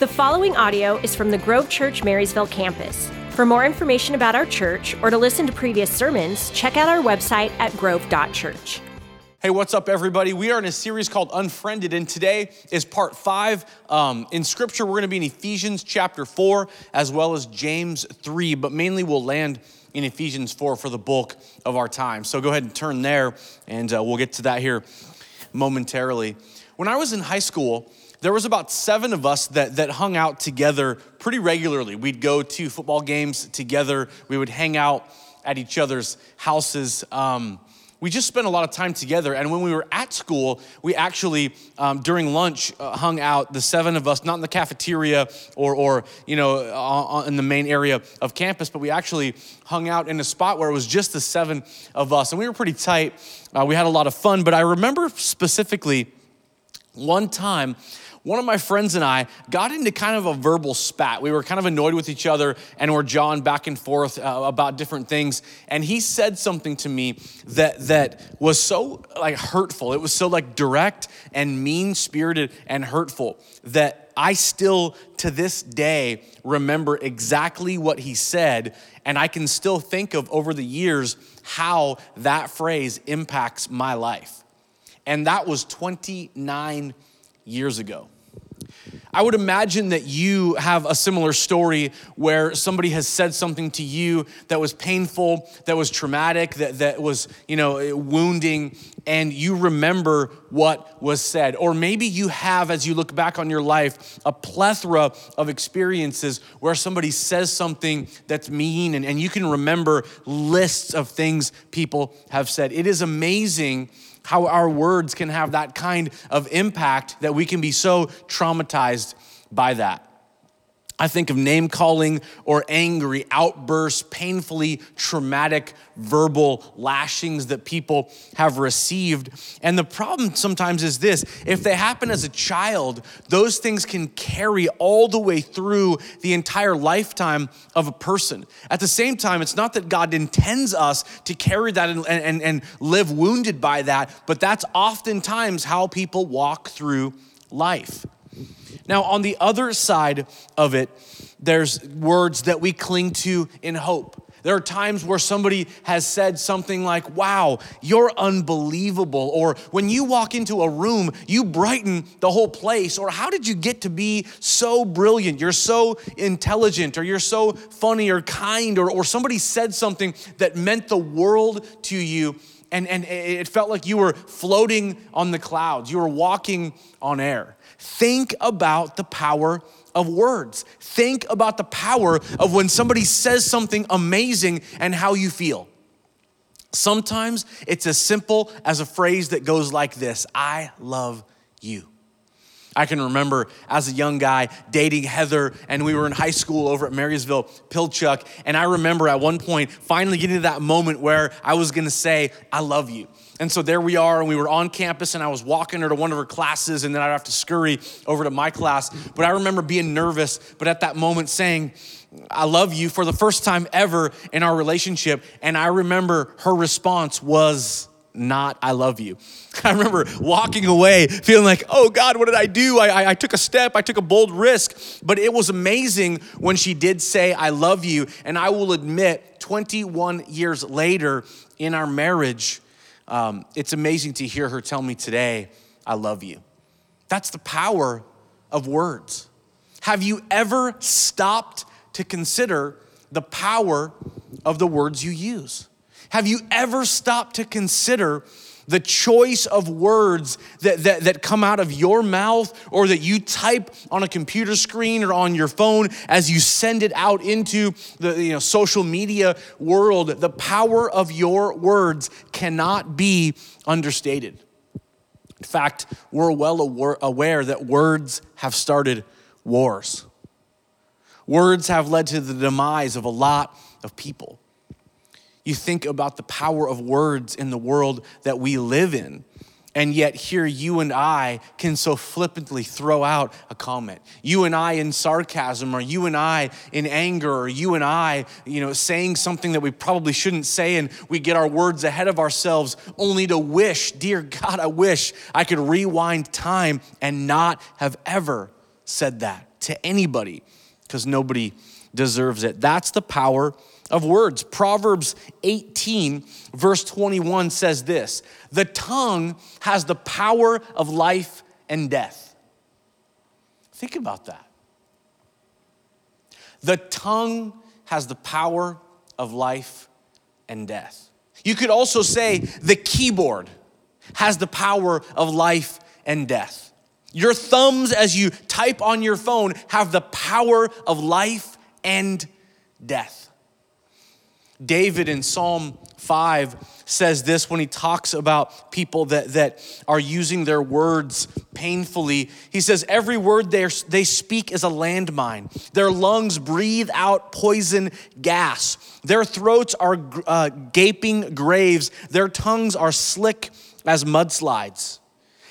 The following audio is from the Grove Church Marysville campus. For more information about our church or to listen to previous sermons, check out our website at grove.church. Hey, what's up, everybody? We are in a series called Unfriended, and today is part 5. In Scripture, we're going to be in Ephesians chapter 4 as well as James 3, but mainly we'll land in Ephesians 4 for the bulk of our time. So go ahead and turn there, and we'll get to that here momentarily. When I was in high school, there was about 7 of us that hung out together pretty regularly. We'd go to football games together. We would hang out at each other's houses. We just spent a lot of time together, and when we were at school, we actually, during lunch, hung out, the 7 of us, not in the cafeteria or in the main area of campus, but we actually hung out in a spot where it was just the 7 of us, and we were pretty tight. We had a lot of fun, but I remember specifically one time, one of my friends and I got into kind of a verbal spat. We were kind of annoyed with each other and were jawing back and forth about different things. And he said something to me that was so like hurtful. It was so like direct and mean-spirited and hurtful that I still to this day remember exactly what he said. And I can still think of over the years how that phrase impacts my life. And that was 29 years ago. I would imagine that you have a similar story where somebody has said something to you that was painful, that was traumatic, that was, wounding, and you remember what was said. Or maybe you have, as you look back on your life, a plethora of experiences where somebody says something that's mean, and you can remember lists of things people have said. It is amazing how our words can have that kind of impact that we can be so traumatized by that. I think of name-calling or angry outbursts, painfully traumatic verbal lashings that people have received. And the problem sometimes is this: if they happen as a child, those things can carry all the way through the entire lifetime of a person. At the same time, it's not that God intends us to carry that and live wounded by that, but that's oftentimes how people walk through life. Now, on the other side of it, there's words that we cling to in hope. There are times where somebody has said something like, wow, you're unbelievable. Or when you walk into a room, you brighten the whole place. Or how did you get to be so brilliant? You're so intelligent, or you're so funny or kind, or somebody said something that meant the world to you. And it felt like you were floating on the clouds. You were walking on air. Think about the power of words. Think about the power of when somebody says something amazing and how you feel. Sometimes it's as simple as a phrase that goes like this: I love you. I can remember as a young guy dating Heather, and we were in high school over at Marysville Pilchuck, and I remember at one point finally getting to that moment where I was gonna say, I love you. And so there we are, and we were on campus, and I was walking her to one of her classes, and then I'd have to scurry over to my class. But I remember being nervous, but at that moment saying, I love you, for the first time ever in our relationship. And I remember her response was, not I love you. I remember walking away feeling like, oh God, what did I do? I took a step, I took a bold risk, but it was amazing when she did say, I love you. And I will admit, 21 years later in our marriage, it's amazing to hear her tell me today, I love you. That's the power of words. Have you ever stopped to consider the power of the words you use? Have you ever stopped to consider the choice of words that come out of your mouth, or that you type on a computer screen or on your phone as you send it out into the social media world? The power of your words cannot be understated. In fact, we're well aware that words have started wars. Words have led to the demise of a lot of people. You think about the power of words in the world that we live in, and yet here you and I can so flippantly throw out a comment. You and I in sarcasm, or you and I in anger, or you and I, saying something that we probably shouldn't say, and we get our words ahead of ourselves only to wish, dear God, I wish I could rewind time and not have ever said that to anybody because nobody deserves it. That's the power of words. Proverbs 18, verse 21 says this: the tongue has the power of life and death. Think about that. The tongue has the power of life and death. You could also say the keyboard has the power of life and death. Your thumbs as you type on your phone have the power of life and death. David in Psalm 5 says this when he talks about people that are using their words painfully. He says, every word they speak is a landmine. Their lungs breathe out poison gas. Their throats are gaping graves. Their tongues are slick as mudslides.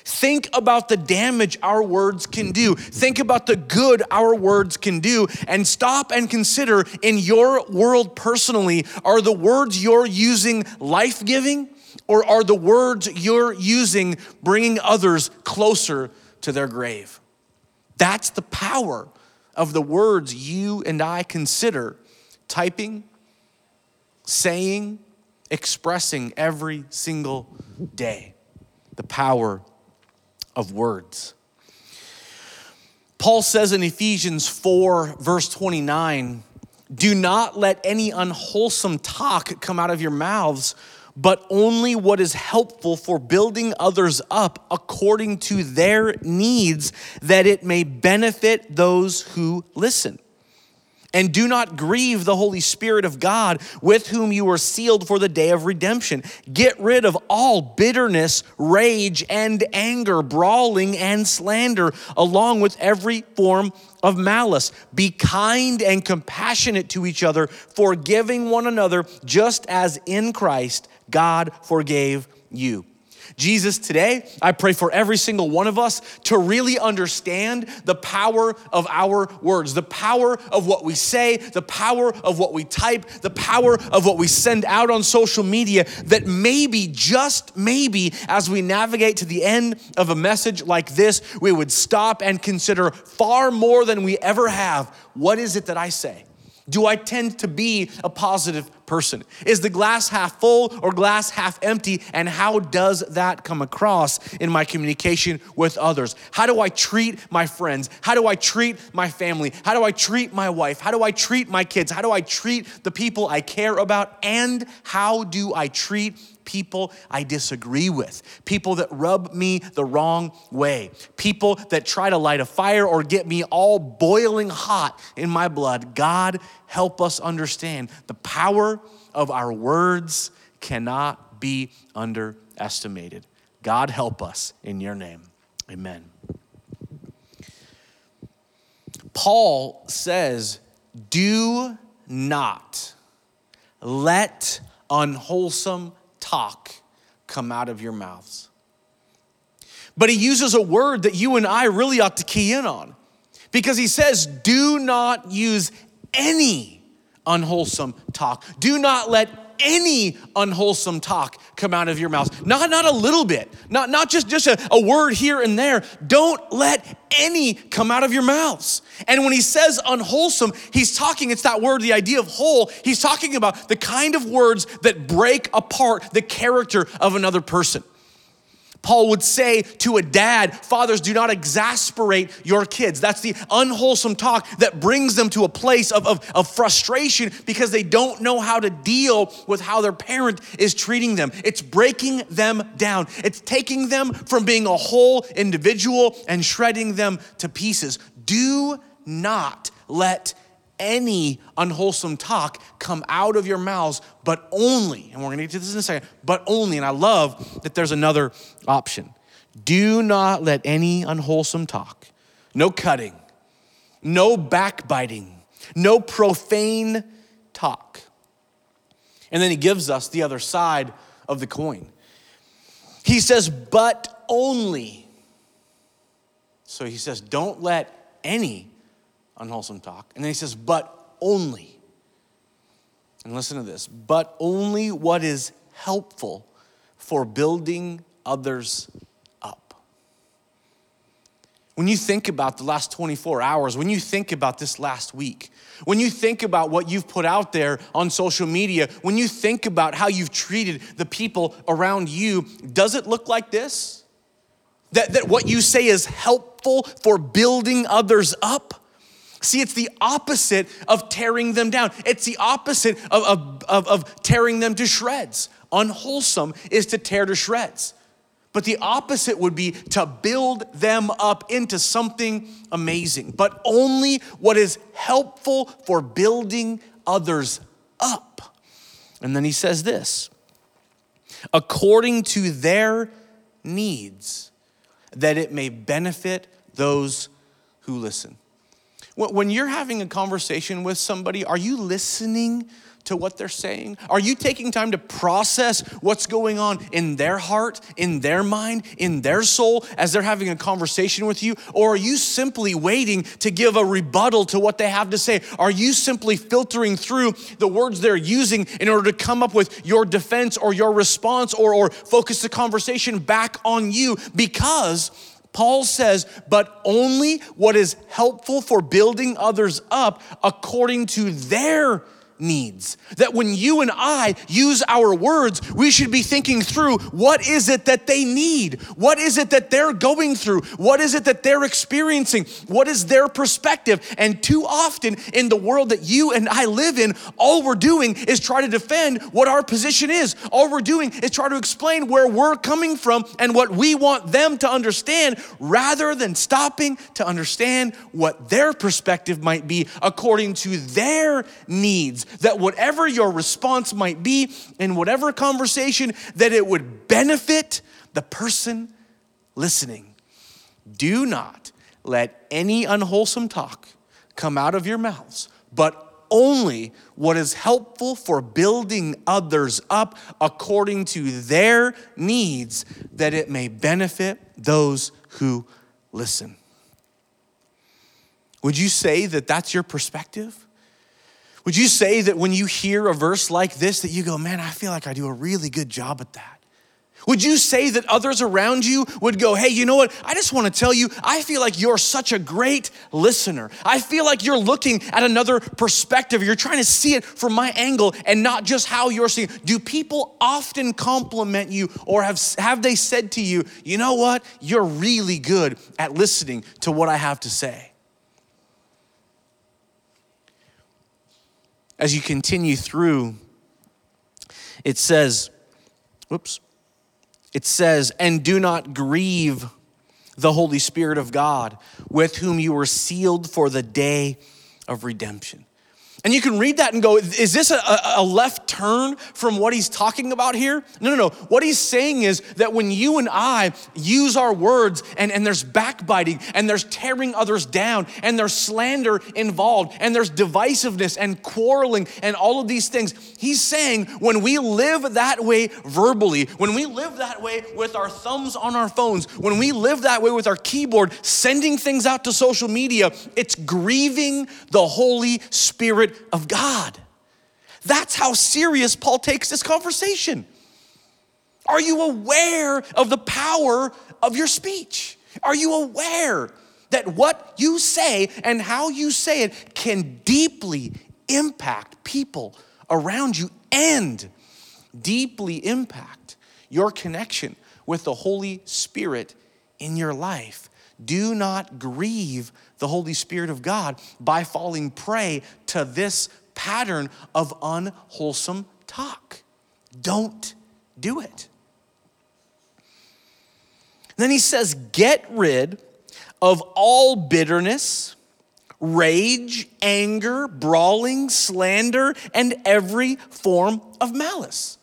Think about the damage our words can do. Think about the good our words can do. And stop and consider, in your world personally, are the words you're using life-giving, or are the words you're using bringing others closer to their grave? That's the power of the words you and I consider typing, saying, expressing every single day. The power of words. Paul says in Ephesians 4, verse 29, do not let any unwholesome talk come out of your mouths, but only what is helpful for building others up according to their needs, that it may benefit those who listen. And do not grieve the Holy Spirit of God, with whom you are sealed for the day of redemption. Get rid of all bitterness, rage, and anger, brawling and slander, along with every form of malice. Be kind and compassionate to each other, forgiving one another, just as in Christ God forgave you. Jesus, today, I pray for every single one of us to really understand the power of our words, the power of what we say, the power of what we type, the power of what we send out on social media, that maybe, just maybe, as we navigate to the end of a message like this, we would stop and consider far more than we ever have. What is it that I say? Do I tend to be a positive person? Is the glass half full or glass half empty? And how does that come across in my communication with others? How do I treat my friends? How do I treat my family? How do I treat my wife? How do I treat my kids? How do I treat the people I care about? And how do I treat people I disagree with, people that rub me the wrong way, people that try to light a fire or get me all boiling hot in my blood? God, help us understand the power of our words cannot be underestimated. God, help us in your name. Amen. Paul says, do not let unwholesome talk come out of your mouths. But he uses a word that you and I really ought to key in on, because he says, do not use any unwholesome talk. Do not let any unwholesome talk come out of your mouth. Not a little bit, not just a word here and there. Don't let any come out of your mouths. And when he says unwholesome, he's talking, it's that word, the idea of whole. He's talking about the kind of words that break apart the character of another person. Paul would say to a dad, fathers, do not exasperate your kids. That's the unwholesome talk that brings them to a place of frustration because they don't know how to deal with how their parent is treating them. It's breaking them down. It's taking them from being a whole individual and shredding them to pieces. Do not let any unwholesome talk come out of your mouths, but only, and we're going to get to this in a second, but only, and I love that there's another option. Do not let any unwholesome talk, no cutting, no backbiting, no profane talk. And then he gives us the other side of the coin. He says, but only. So he says, don't let any unwholesome talk. And then he says, but only, and listen to this, but only what is helpful for building others up. When you think about the last 24 hours, when you think about this last week, when you think about what you've put out there on social media, when you think about how you've treated the people around you, does it look like this? That what you say is helpful for building others up? See, it's the opposite of tearing them down. It's the opposite of tearing them to shreds. Unwholesome is to tear to shreds. But the opposite would be to build them up into something amazing, but only what is helpful for building others up. And then he says this, according to their needs, that it may benefit those who listen. When you're having a conversation with somebody, are you listening to what they're saying? Are you taking time to process what's going on in their heart, in their mind, in their soul as they're having a conversation with you? Or are you simply waiting to give a rebuttal to what they have to say? Are you simply filtering through the words they're using in order to come up with your defense or your response or focus the conversation back on you? Because Paul says, but only what is helpful for building others up according to their needs. That when you and I use our words, we should be thinking through what is it that they need? What is it that they're going through? What is it that they're experiencing? What is their perspective? And too often in the world that you and I live in, all we're doing is try to defend what our position is. All we're doing is try to explain where we're coming from and what we want them to understand rather than stopping to understand what their perspective might be according to their needs. That whatever your response might be in whatever conversation, that it would benefit the person listening. Do not let any unwholesome talk come out of your mouths, but only what is helpful for building others up according to their needs, that it may benefit those who listen. Would you say that that's your perspective? Would you say that when you hear a verse like this, that you go, man, I feel like I do a really good job at that? Would you say that others around you would go, hey, you know what? I just want to tell you, I feel like you're such a great listener. I feel like you're looking at another perspective. You're trying to see it from my angle and not just how you're seeing it. Do people often compliment you, or have they said to you, you know what? You're really good at listening to what I have to say? As you continue through, it says, and do not grieve the Holy Spirit of God, with whom you were sealed for the day of redemption. And you can read that and go, is this a left turn from what he's talking about here? No. What he's saying is that when you and I use our words and there's backbiting and there's tearing others down and there's slander involved and there's divisiveness and quarreling and all of these things, he's saying when we live that way verbally, when we live that way with our thumbs on our phones, when we live that way with our keyboard, sending things out to social media, it's grieving the Holy Spirit of God. That's how serious Paul takes this conversation. Are you aware of the power of your speech? Are you aware that what you say and how you say it can deeply impact people around you and deeply impact your connection with the Holy Spirit in your life? Do not grieve the Holy Spirit of God by falling prey to this pattern of unwholesome talk. Don't do it. Then he says, get rid of all bitterness, rage, anger, brawling, slander, and every form of malice.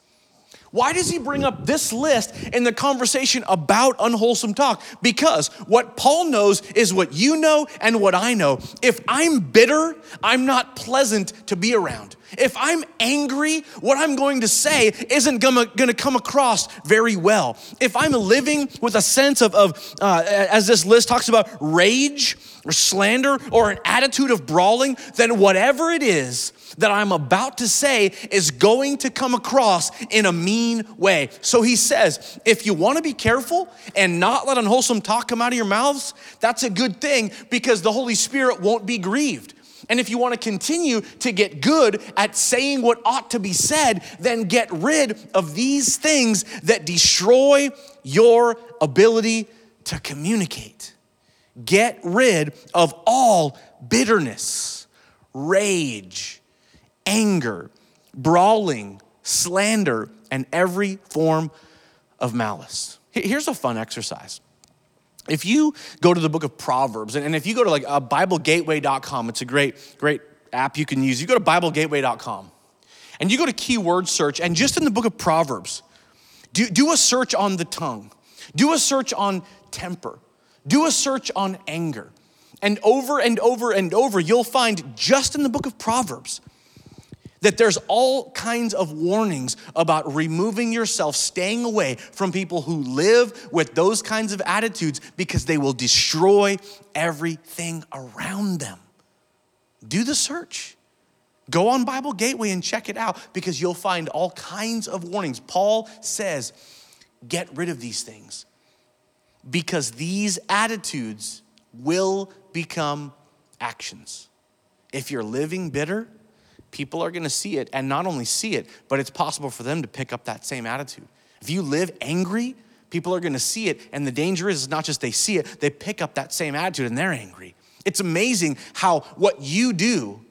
Why does he bring up this list in the conversation about unwholesome talk? Because what Paul knows is what you know and what I know. If I'm bitter, I'm not pleasant to be around. If I'm angry, what I'm going to say isn't gonna come across very well. If I'm living with a sense of as this list talks about, rage or slander or an attitude of brawling, then whatever it is that I'm about to say is going to come across in a mean way. So he says, if you want to be careful and not let unwholesome talk come out of your mouths, that's a good thing because the Holy Spirit won't be grieved. And if you want to continue to get good at saying what ought to be said, then get rid of these things that destroy your ability to communicate. Get rid of all bitterness, rage, anger, brawling, slander, and every form of malice. Here's a fun exercise. If you go to the book of Proverbs, and if you go to like BibleGateway.com, it's a great app you can use. You go to BibleGateway.com, and you go to keyword search, and just in the book of Proverbs, do a search on the tongue. Do a search on temper. Do a search on anger. And over, you'll find just in the book of Proverbs that there's all kinds of warnings about removing yourself, staying away from people who live with those kinds of attitudes because they will destroy everything around them. Do the search. Go on Bible Gateway and check it out because you'll find all kinds of warnings. Paul says, get rid of these things because these attitudes will become actions. If you're living bitter, people are gonna see it, and not only see it, but it's possible for them to pick up that same attitude. If you live angry, people are gonna see it, and the danger is not just they see it, they pick up that same attitude and they're angry. It's amazing how what you do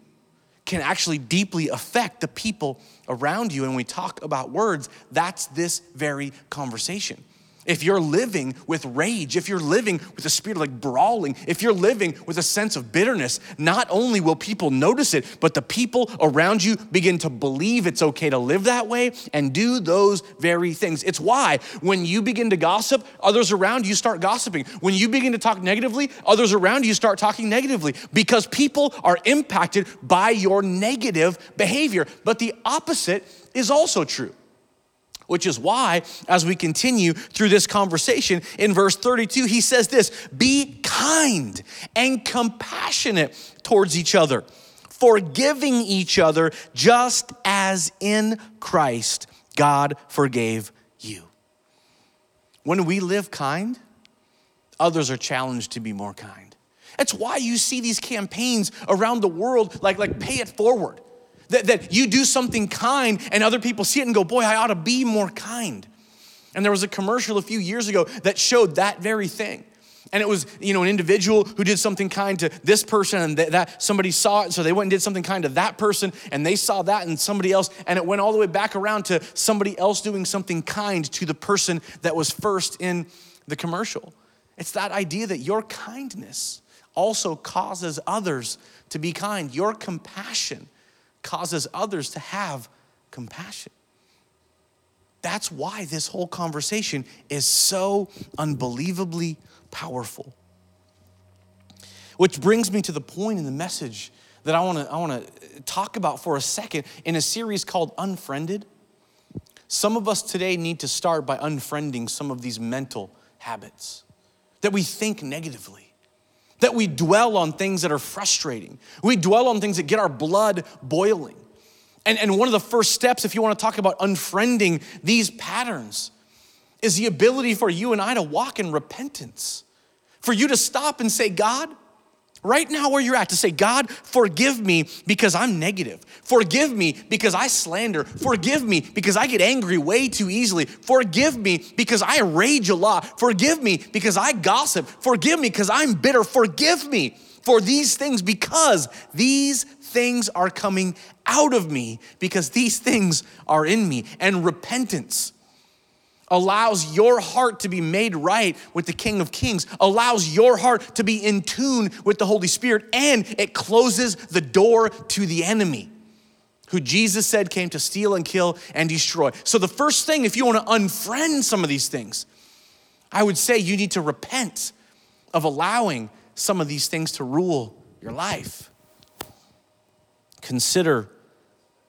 can actually deeply affect the people around you. And when we talk about words, that's this very conversation. If you're living with rage, if you're living with a spirit like brawling, if you're living with a sense of bitterness, not only will people notice it, but the people around you begin to believe it's okay to live that way and do those very things. It's why when you begin to gossip, others around you start gossiping. When you begin to talk negatively, others around you start talking negatively because people are impacted by your negative behavior. But the opposite is also true. Which is why, as we continue through this conversation, in verse 32, he says this, be kind and compassionate towards each other, forgiving each other, just as in Christ God forgave you. When we live kind, others are challenged to be more kind. That's why you see these campaigns around the world, like Pay It Forward. That you do something kind and other people see it and go, boy, I ought to be more kind. And there was a commercial a few years ago that showed that very thing. And it was, an individual who did something kind to this person and that somebody saw it. So they went and did something kind to that person and they saw that and somebody else. And it went all the way back around to somebody else doing something kind to the person that was first in the commercial. It's that idea that your kindness also causes others to be kind. Your compassion causes others to have compassion. That's why this whole conversation is so unbelievably powerful. Which brings me to the point in the message that I want to talk about for a second in a series called Unfriended. Some of us today need to start by unfriending some of these mental habits that we think negatively. That we dwell on things that are frustrating. We dwell on things that get our blood boiling. And one of the first steps, if you want to talk about unfriending these patterns, is the ability for you and I to walk in repentance. For you to stop and say, God, right now where you're at, to say, God, forgive me because I'm negative. Forgive me because I slander. Forgive me because I get angry way too easily. Forgive me because I rage a lot. Forgive me because I gossip. Forgive me because I'm bitter. Forgive me for these things because these things are coming out of me because these things are in me. And repentance allows your heart to be made right with the King of Kings, allows your heart to be in tune with the Holy Spirit, and it closes the door to the enemy, who Jesus said came to steal and kill and destroy. So the first thing, if you want to unfriend some of these things, I would say you need to repent of allowing some of these things to rule your life. Consider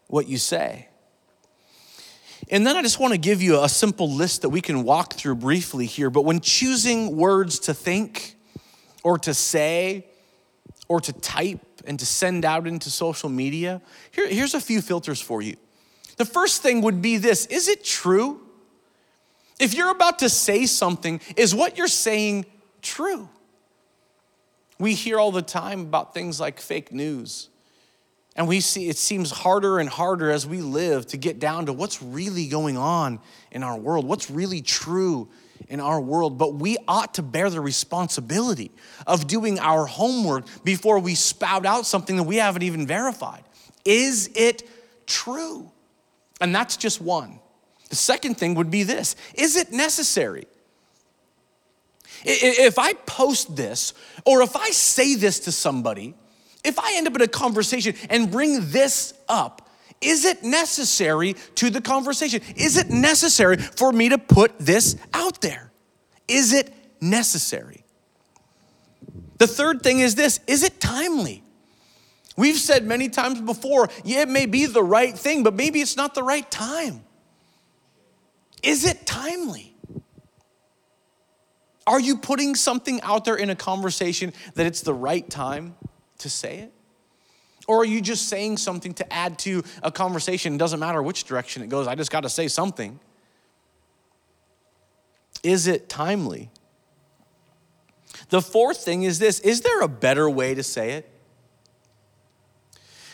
what you say. And then I just want to give you a simple list that we can walk through briefly here. But when choosing words to think or to say or to type leadership and to send out into social media, here's a few filters for you. The first thing would be this: is it true? If you're about to say something, is what you're saying true? We hear all the time about things like fake news, and we see it seems harder and harder as we live to get down to what's really going on in our world, what's really true in our world. But we ought to bear the responsibility of doing our homework before we spout out something that we haven't even verified. Is it true? And that's just one. The second thing would be this: is it necessary? If I post this, or if I say this to somebody, if I end up in a conversation and bring this up, is it necessary to the conversation? Is it necessary for me to put this out there? Is it necessary? The third thing is this: is it timely? We've said many times before, yeah, it may be the right thing, but maybe it's not the right time. Is it timely? Are you putting something out there in a conversation that it's the right time to say it? Or are you just saying something to add to a conversation? It doesn't matter which direction it goes. I just got to say something. Is it timely? The fourth thing is this: is there a better way to say it?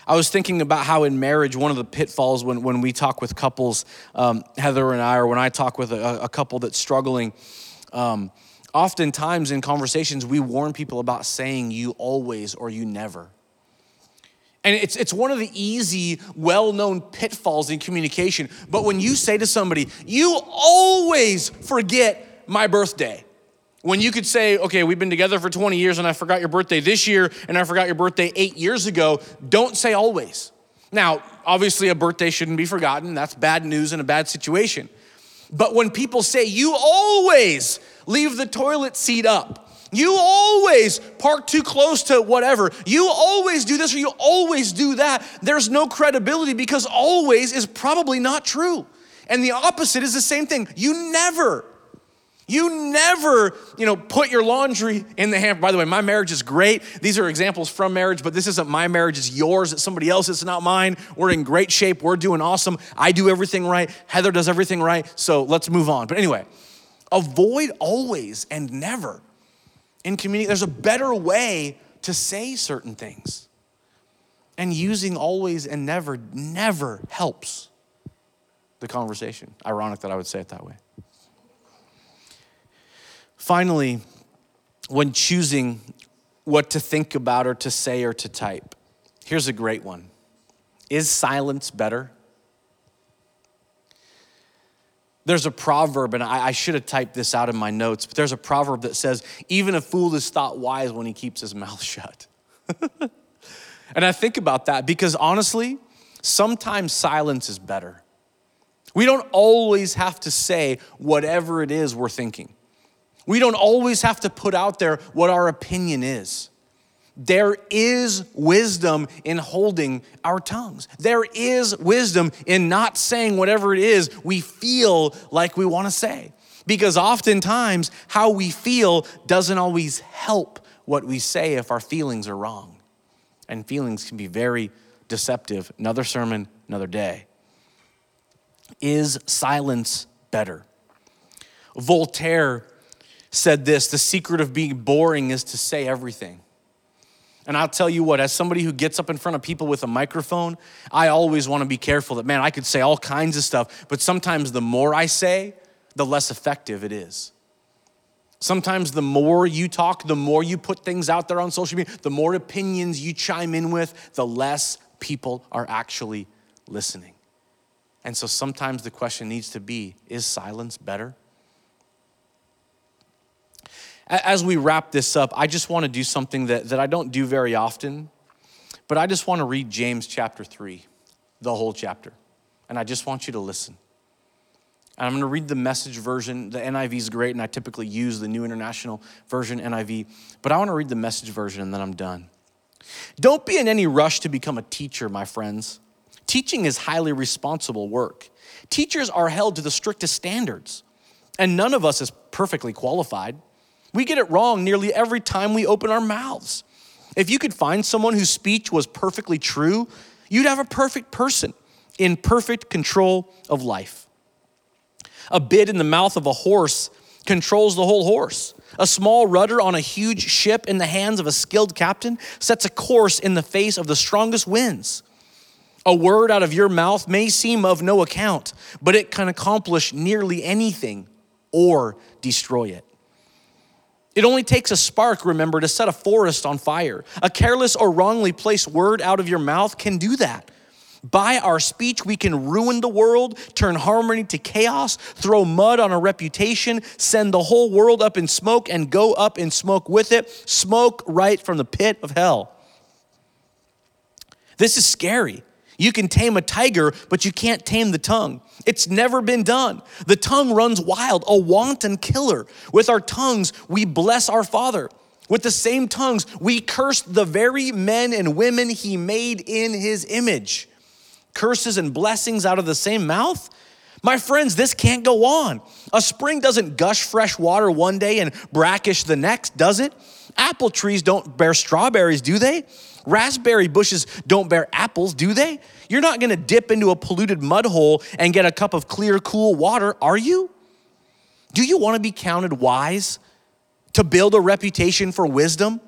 I was thinking about how in marriage, one of the pitfalls when we talk with couples, Heather and I, or when I talk with a couple that's struggling, oftentimes in conversations, we warn people about saying "you always" or "you never." And it's one of the easy, well-known pitfalls in communication. But when you say to somebody, "You always forget my birthday," when you could say, "Okay, we've been together for 20 years and I forgot your birthday this year and I forgot your birthday 8 years ago," don't say "always." Now, obviously a birthday shouldn't be forgotten. That's bad news in a bad situation. But when people say, "You always leave the toilet seat up," "you always park too close to whatever," "you always do this" or "you always do that," there's no credibility, because "always" is probably not true. And the opposite is the same thing. You never put your laundry in the hamper. By the way, my marriage is great. These are examples from marriage, but this isn't my marriage. It's yours. It's somebody else's. It's not mine. We're in great shape. We're doing awesome. I do everything right. Heather does everything right. So let's move on. But anyway, avoid "always" and "never" in community. There's a better way to say certain things. And using "always" and "never" never helps the conversation. Ironic that I would say it that way. Finally, when choosing what to think about or to say or to type, here's a great one: is silence better? There's a proverb, and I should have typed this out in my notes, but there's a proverb that says, "Even a fool is thought wise when he keeps his mouth shut." And I think about that because honestly, sometimes silence is better. We don't always have to say whatever it is we're thinking. We don't always have to put out there what our opinion is. There is wisdom in holding our tongues. There is wisdom in not saying whatever it is we feel like we want to say, because oftentimes how we feel doesn't always help what we say if our feelings are wrong. And feelings can be very deceptive. Another sermon, another day. Is silence better? Voltaire said this: "The secret of being boring is to say everything." And I'll tell you what, as somebody who gets up in front of people with a microphone, I always want to be careful that, man, I could say all kinds of stuff, but sometimes the more I say, the less effective it is. Sometimes the more you talk, the more you put things out there on social media, the more opinions you chime in with, the less people are actually listening. And so sometimes the question needs to be, is silence better? As we wrap this up, I just want to do something that I don't do very often, but I just want to read James chapter 3, the whole chapter. And I just want you to listen. And I'm going to read the Message version. The NIV is great, and I typically use the New International Version, NIV. But I want to read the Message version, and then I'm done. "Don't be in any rush to become a teacher, my friends. Teaching is highly responsible work. Teachers are held to the strictest standards, and none of us is perfectly qualified. We get it wrong nearly every time we open our mouths. If you could find someone whose speech was perfectly true, you'd have a perfect person in perfect control of life. A bit in the mouth of a horse controls the whole horse. A small rudder on a huge ship in the hands of a skilled captain sets a course in the face of the strongest winds. A word out of your mouth may seem of no account, but it can accomplish nearly anything or destroy it. It only takes a spark, remember, to set a forest on fire. A careless or wrongly placed word out of your mouth can do that. By our speech, we can ruin the world, turn harmony to chaos, throw mud on a reputation, send the whole world up in smoke and go up in smoke with it, smoke right from the pit of hell. This is scary. You can tame a tiger, but you can't tame the tongue. It's never been done. The tongue runs wild, a wanton killer. With our tongues, we bless our Father. With the same tongues, we curse the very men and women he made in his image. Curses and blessings out of the same mouth? My friends, this can't go on. A spring doesn't gush fresh water one day and brackish the next, does it? Apple trees don't bear strawberries, do they? Raspberry bushes don't bear apples, do they? You're not gonna dip into a polluted mud hole and get a cup of clear, cool water, are you? Do you wanna be counted wise? To build a reputation for wisdom?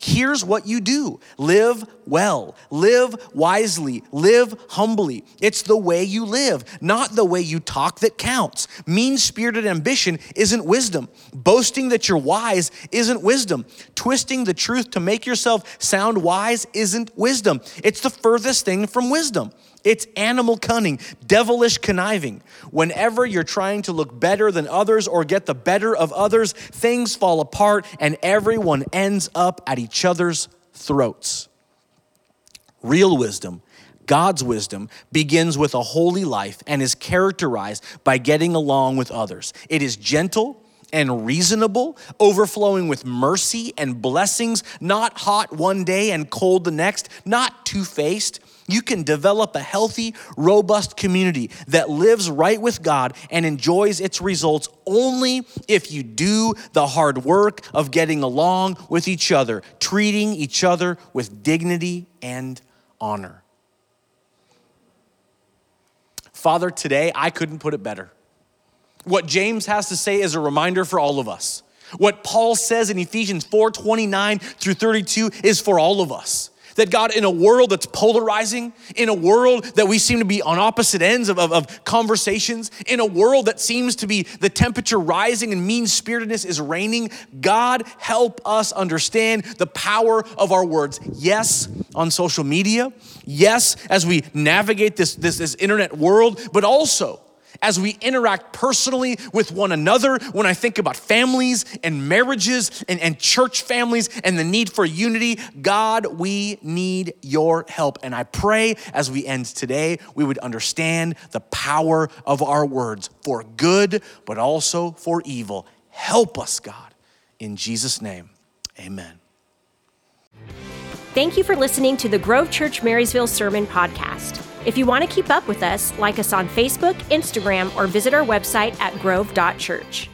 Here's what you do. Live well, live wisely, live humbly. It's the way you live, not the way you talk that counts. Mean-spirited ambition isn't wisdom. Boasting that you're wise isn't wisdom. Twisting the truth to make yourself sound wise isn't wisdom. It's the furthest thing from wisdom. It's animal cunning, devilish conniving. Whenever you're trying to look better than others or get the better of others, things fall apart and everyone ends up at each other's throats. Real wisdom, God's wisdom, begins with a holy life and is characterized by getting along with others. It is gentle and reasonable, overflowing with mercy and blessings, not hot one day and cold the next, not two-faced. You can develop a healthy, robust community that lives right with God and enjoys its results only if you do the hard work of getting along with each other, treating each other with dignity and honor. Father, today, I couldn't put it better. What James has to say is a reminder for all of us. What Paul says in Ephesians 4:29 through 32 is for all of us. That God, in a world that's polarizing, in a world that we seem to be on opposite ends of conversations, in a world that seems to be the temperature rising and mean-spiritedness is reigning, God, help us understand the power of our words. Yes, on social media. Yes, as we navigate this internet world, but also as we interact personally with one another, when I think about families and marriages and church families and the need for unity, God, we need your help. And I pray as we end today, we would understand the power of our words for good, but also for evil. Help us, God. In Jesus' name, amen. Thank you for listening to the Grove Church Marysville Sermon Podcast. If you want to keep up with us, like us on Facebook, Instagram, or visit our website at grove.church.